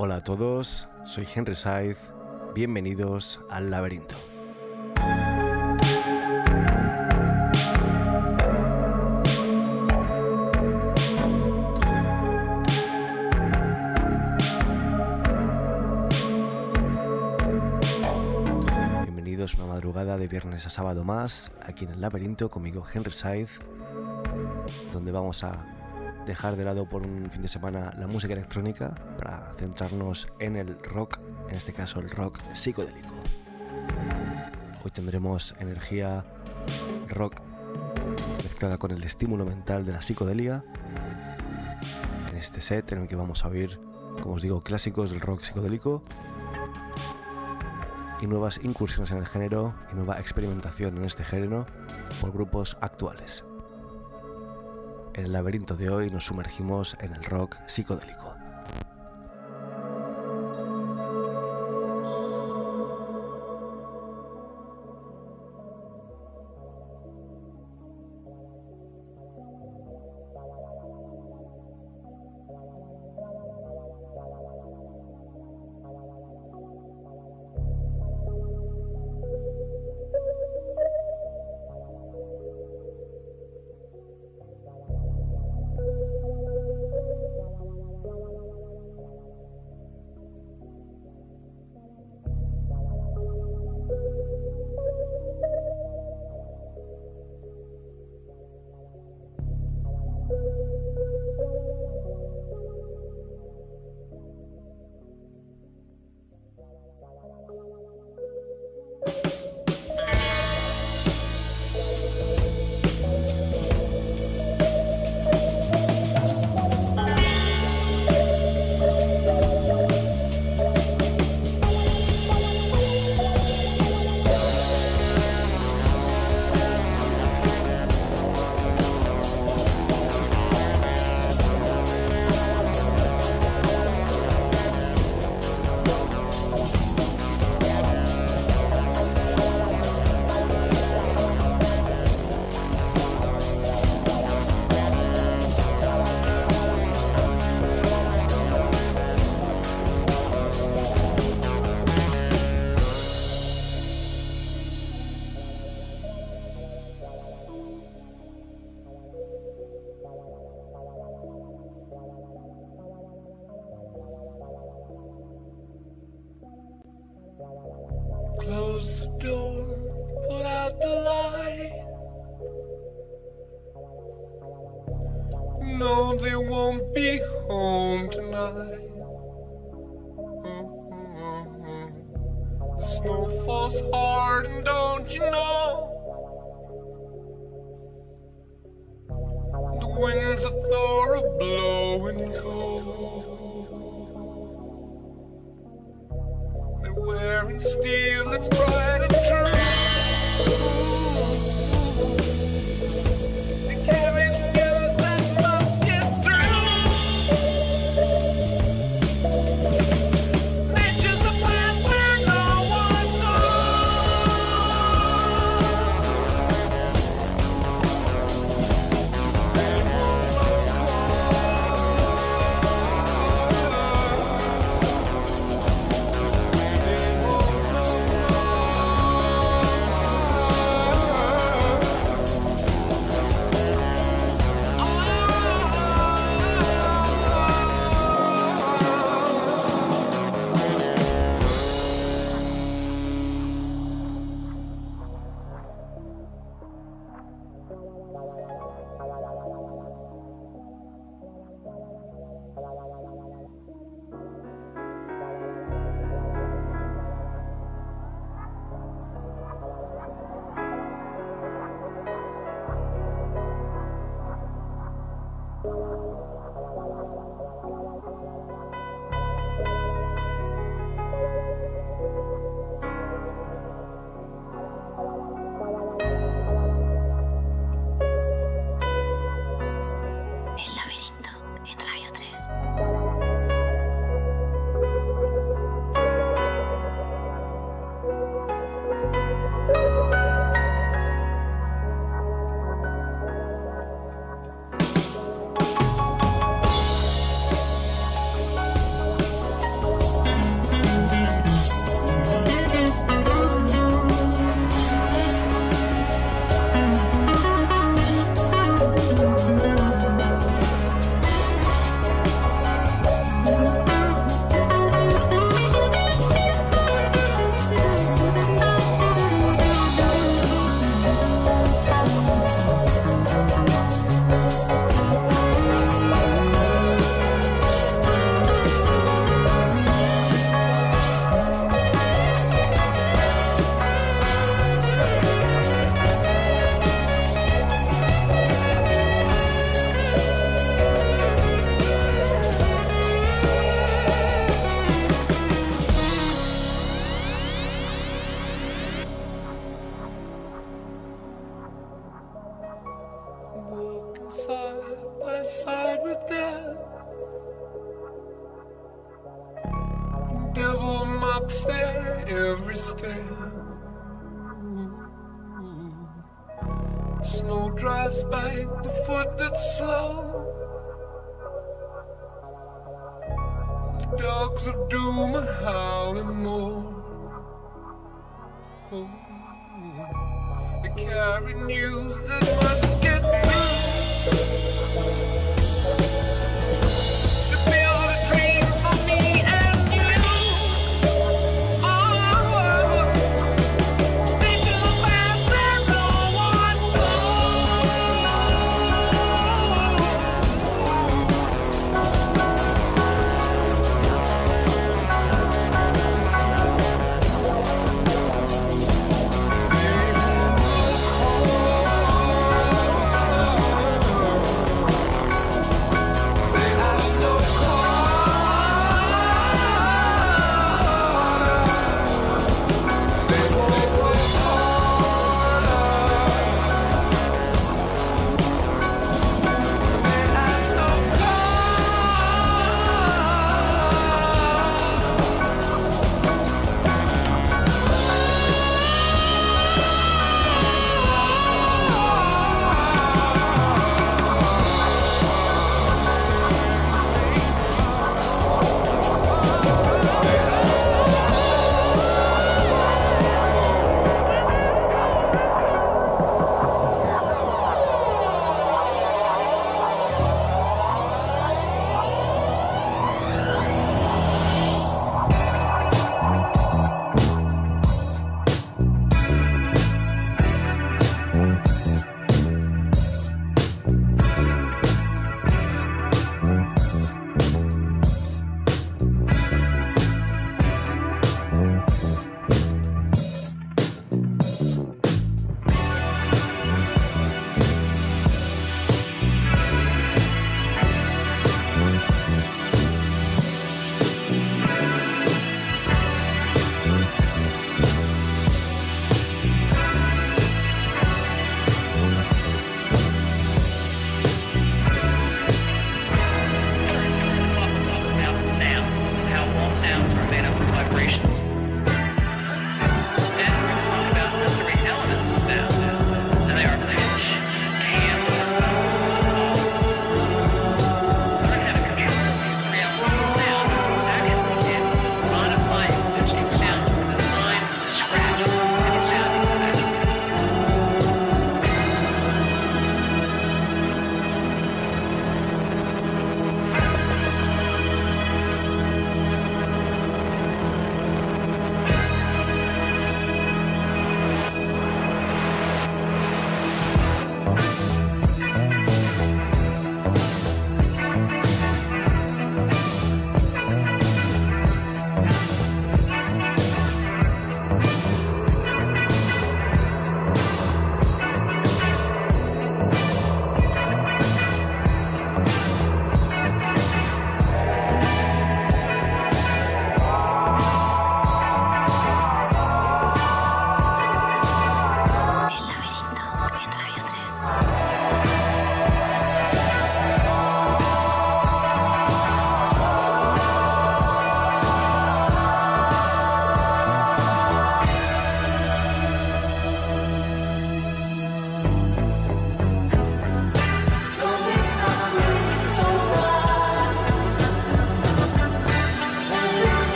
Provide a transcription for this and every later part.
Hola a todos, soy Henry Saiz, bienvenidos al laberinto. Bienvenidos una madrugada de viernes a sábado más, aquí en el laberinto conmigo Henry Saiz, donde vamos a dejar de lado por un fin de semana la música electrónica para centrarnos en el rock, en este caso el rock psicodélico. Hoy tendremos energía rock mezclada con el estímulo mental de la psicodelia en este set en el que vamos a oír, como os digo, clásicos del rock psicodélico y nuevas incursiones en el género y nueva experimentación en este género por grupos actuales. En el laberinto de hoy nos sumergimos en el rock psicodélico. Close the door, put out the light. No, they won't be home tonight. The snow falls hard, and don't you know? The winds of Thor are blowing cold. Wearing steel, it's bright and true. Ooh, they carry together that must get through. Nature's a path where no one goes. They won't look for. side by side with death. Devil mops their every step. Snow drives by the foot that's slow. The dogs of doom are howling more. Oh. They carry news that must get through. To build a dream for me and you. Oh, they do fast that no one knows.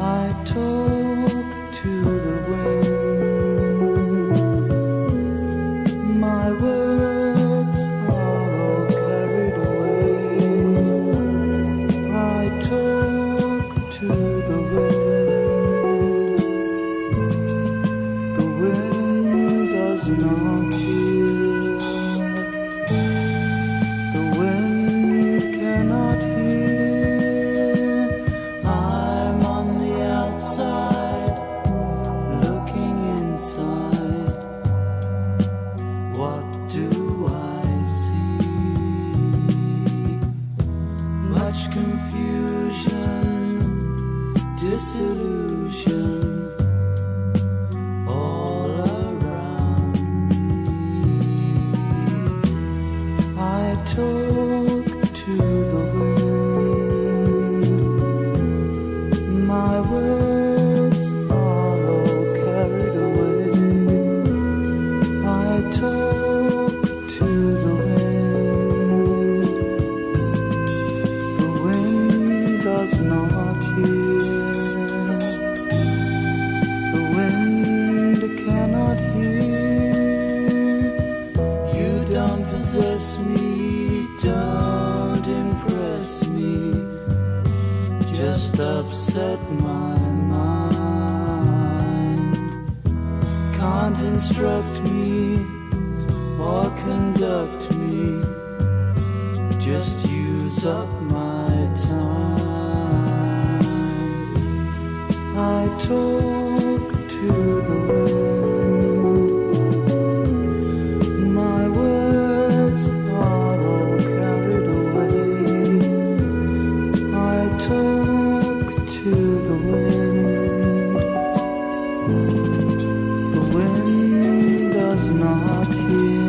I talk to the wind. instruct me or conduct me, just use up my time. I talk to the wind, my words are all carried away. I talk to the wind, the wind does not hear.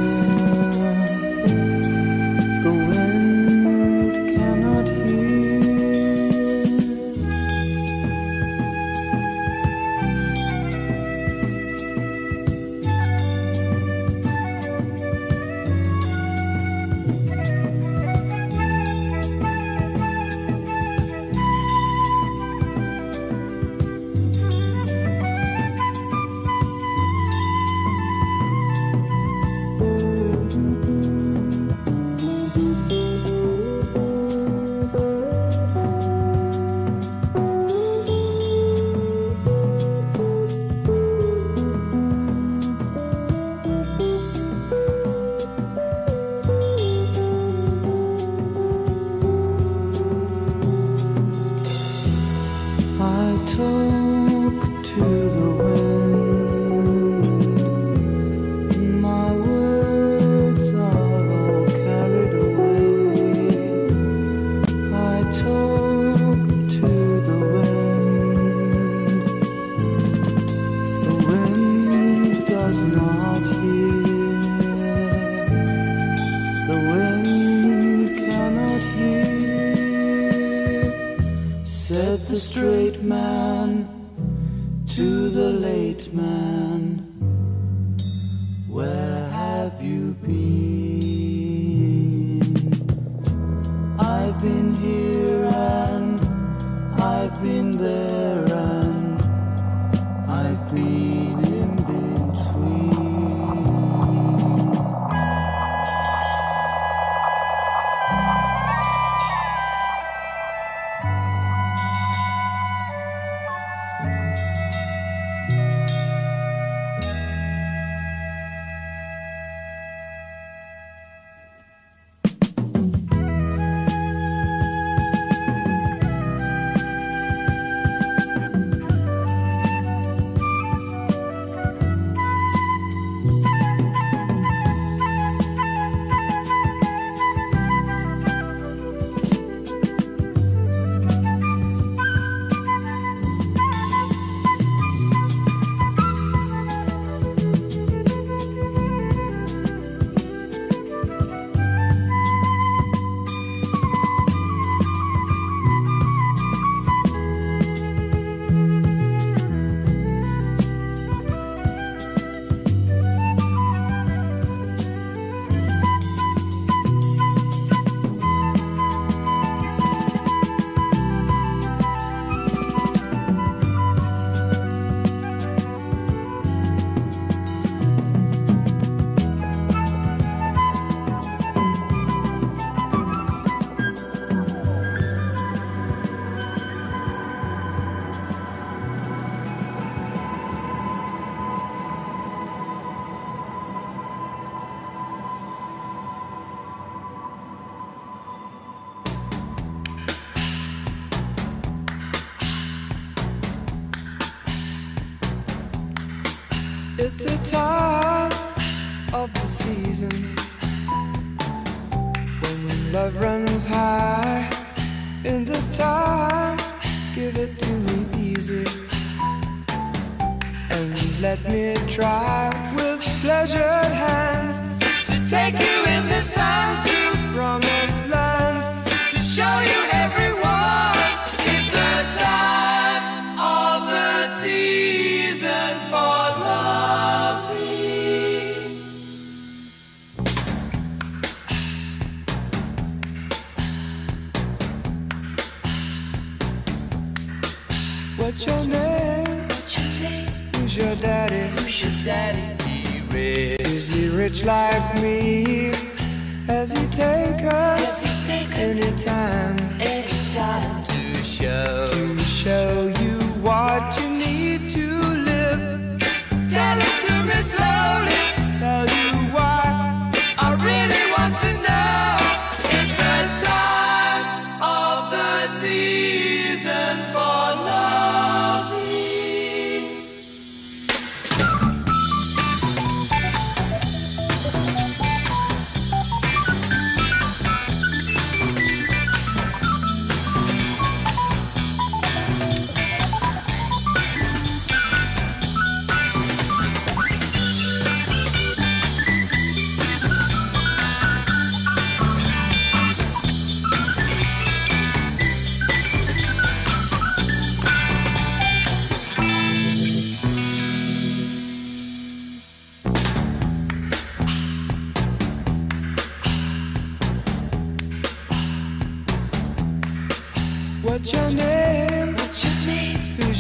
It's the time of the season when love runs high. In this time, give it to me easy and let me try with pleasured hands to take you in the sun to promised lands, to show you everyone. It's the time of the season for love. What's your name? Who's your daddy? Who's your daddy? He rich. Is he rich like me? Has he taken any time to show you what you need to live? Tell it to me slow.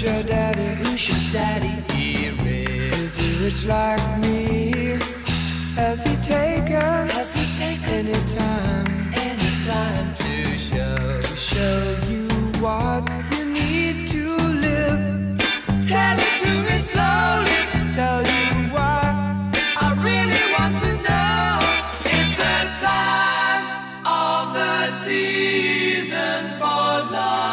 Who's your daddy? Who's your daddy? Here is he rich like me? Has he taken? Has he taken any time? Any time to show? To show you what you need to live. Tell it to me slowly. Tell you why I really want to know. It's the time of the season for love.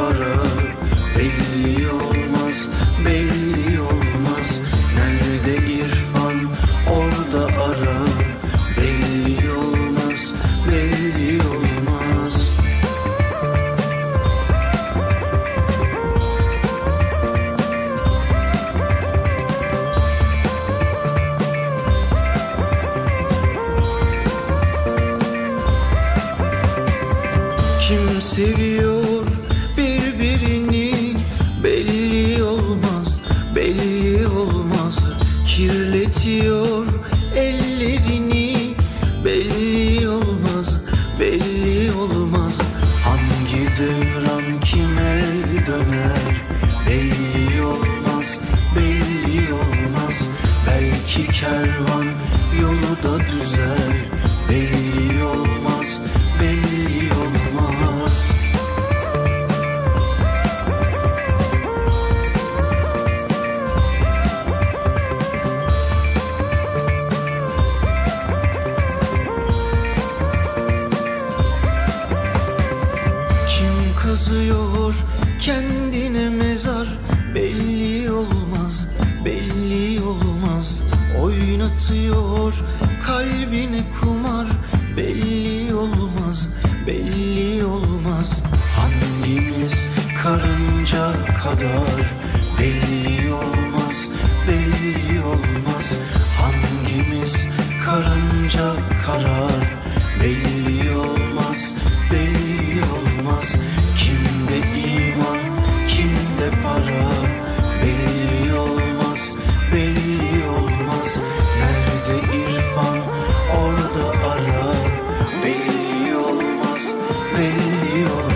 para belli olmaz, belli olmaz. Nerede irfan orada ara, belli olmaz, belli olmaz. Kim seviyor birbirini belli olmaz, belli olmaz. Kirletiyor ellerini belli olmaz, belli olmaz. Hangi devran kime döner belli olmaz, belli olmaz. Belki kervan yolu da düzer, belli olmaz, belli olmaz. Kim kazıyor kendine mezar belli olmaz, belli olmaz. Oynatıyor kalbine kumar belli olmaz, belli olmaz. Hangimiz karınca kadar belli olmaz, belli olmaz. Hangimiz karınca karar belli olmaz, belli olmaz. Kimde iman, kimde para belli olmaz, belli olmaz. Nerede irfan orada ara, belli olmaz, belli olmaz.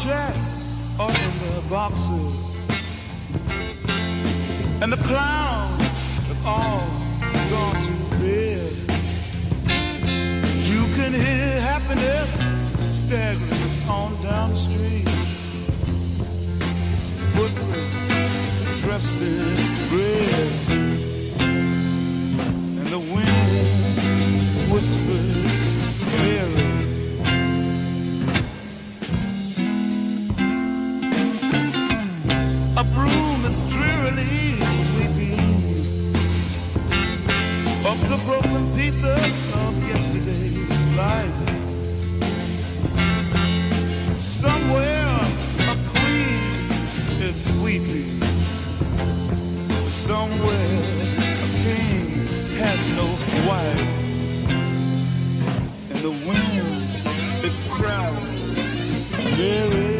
dress or in their boxes, and the clowns have all gone to bed. You can hear happiness staggering on down the street, footprints dressed in red, and the wind whispers clearly. A broom is drearily sweeping up the broken pieces of yesterday's life. Somewhere a queen is weeping, somewhere a king has no wife, and the wind it cries very.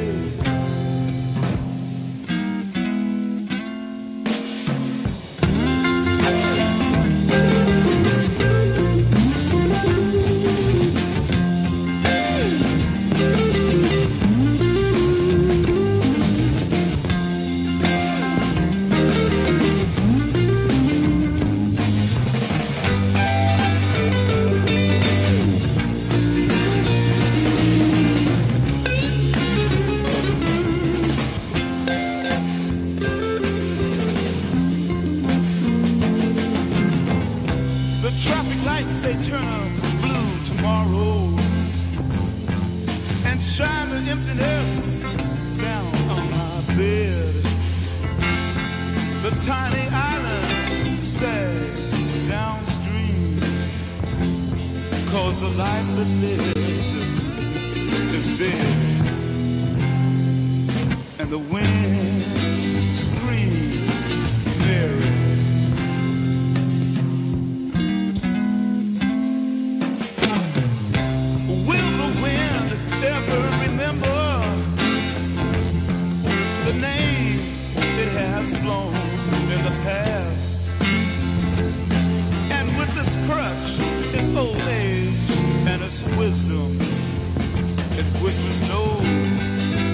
Whispers, no,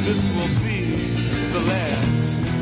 this will be the last.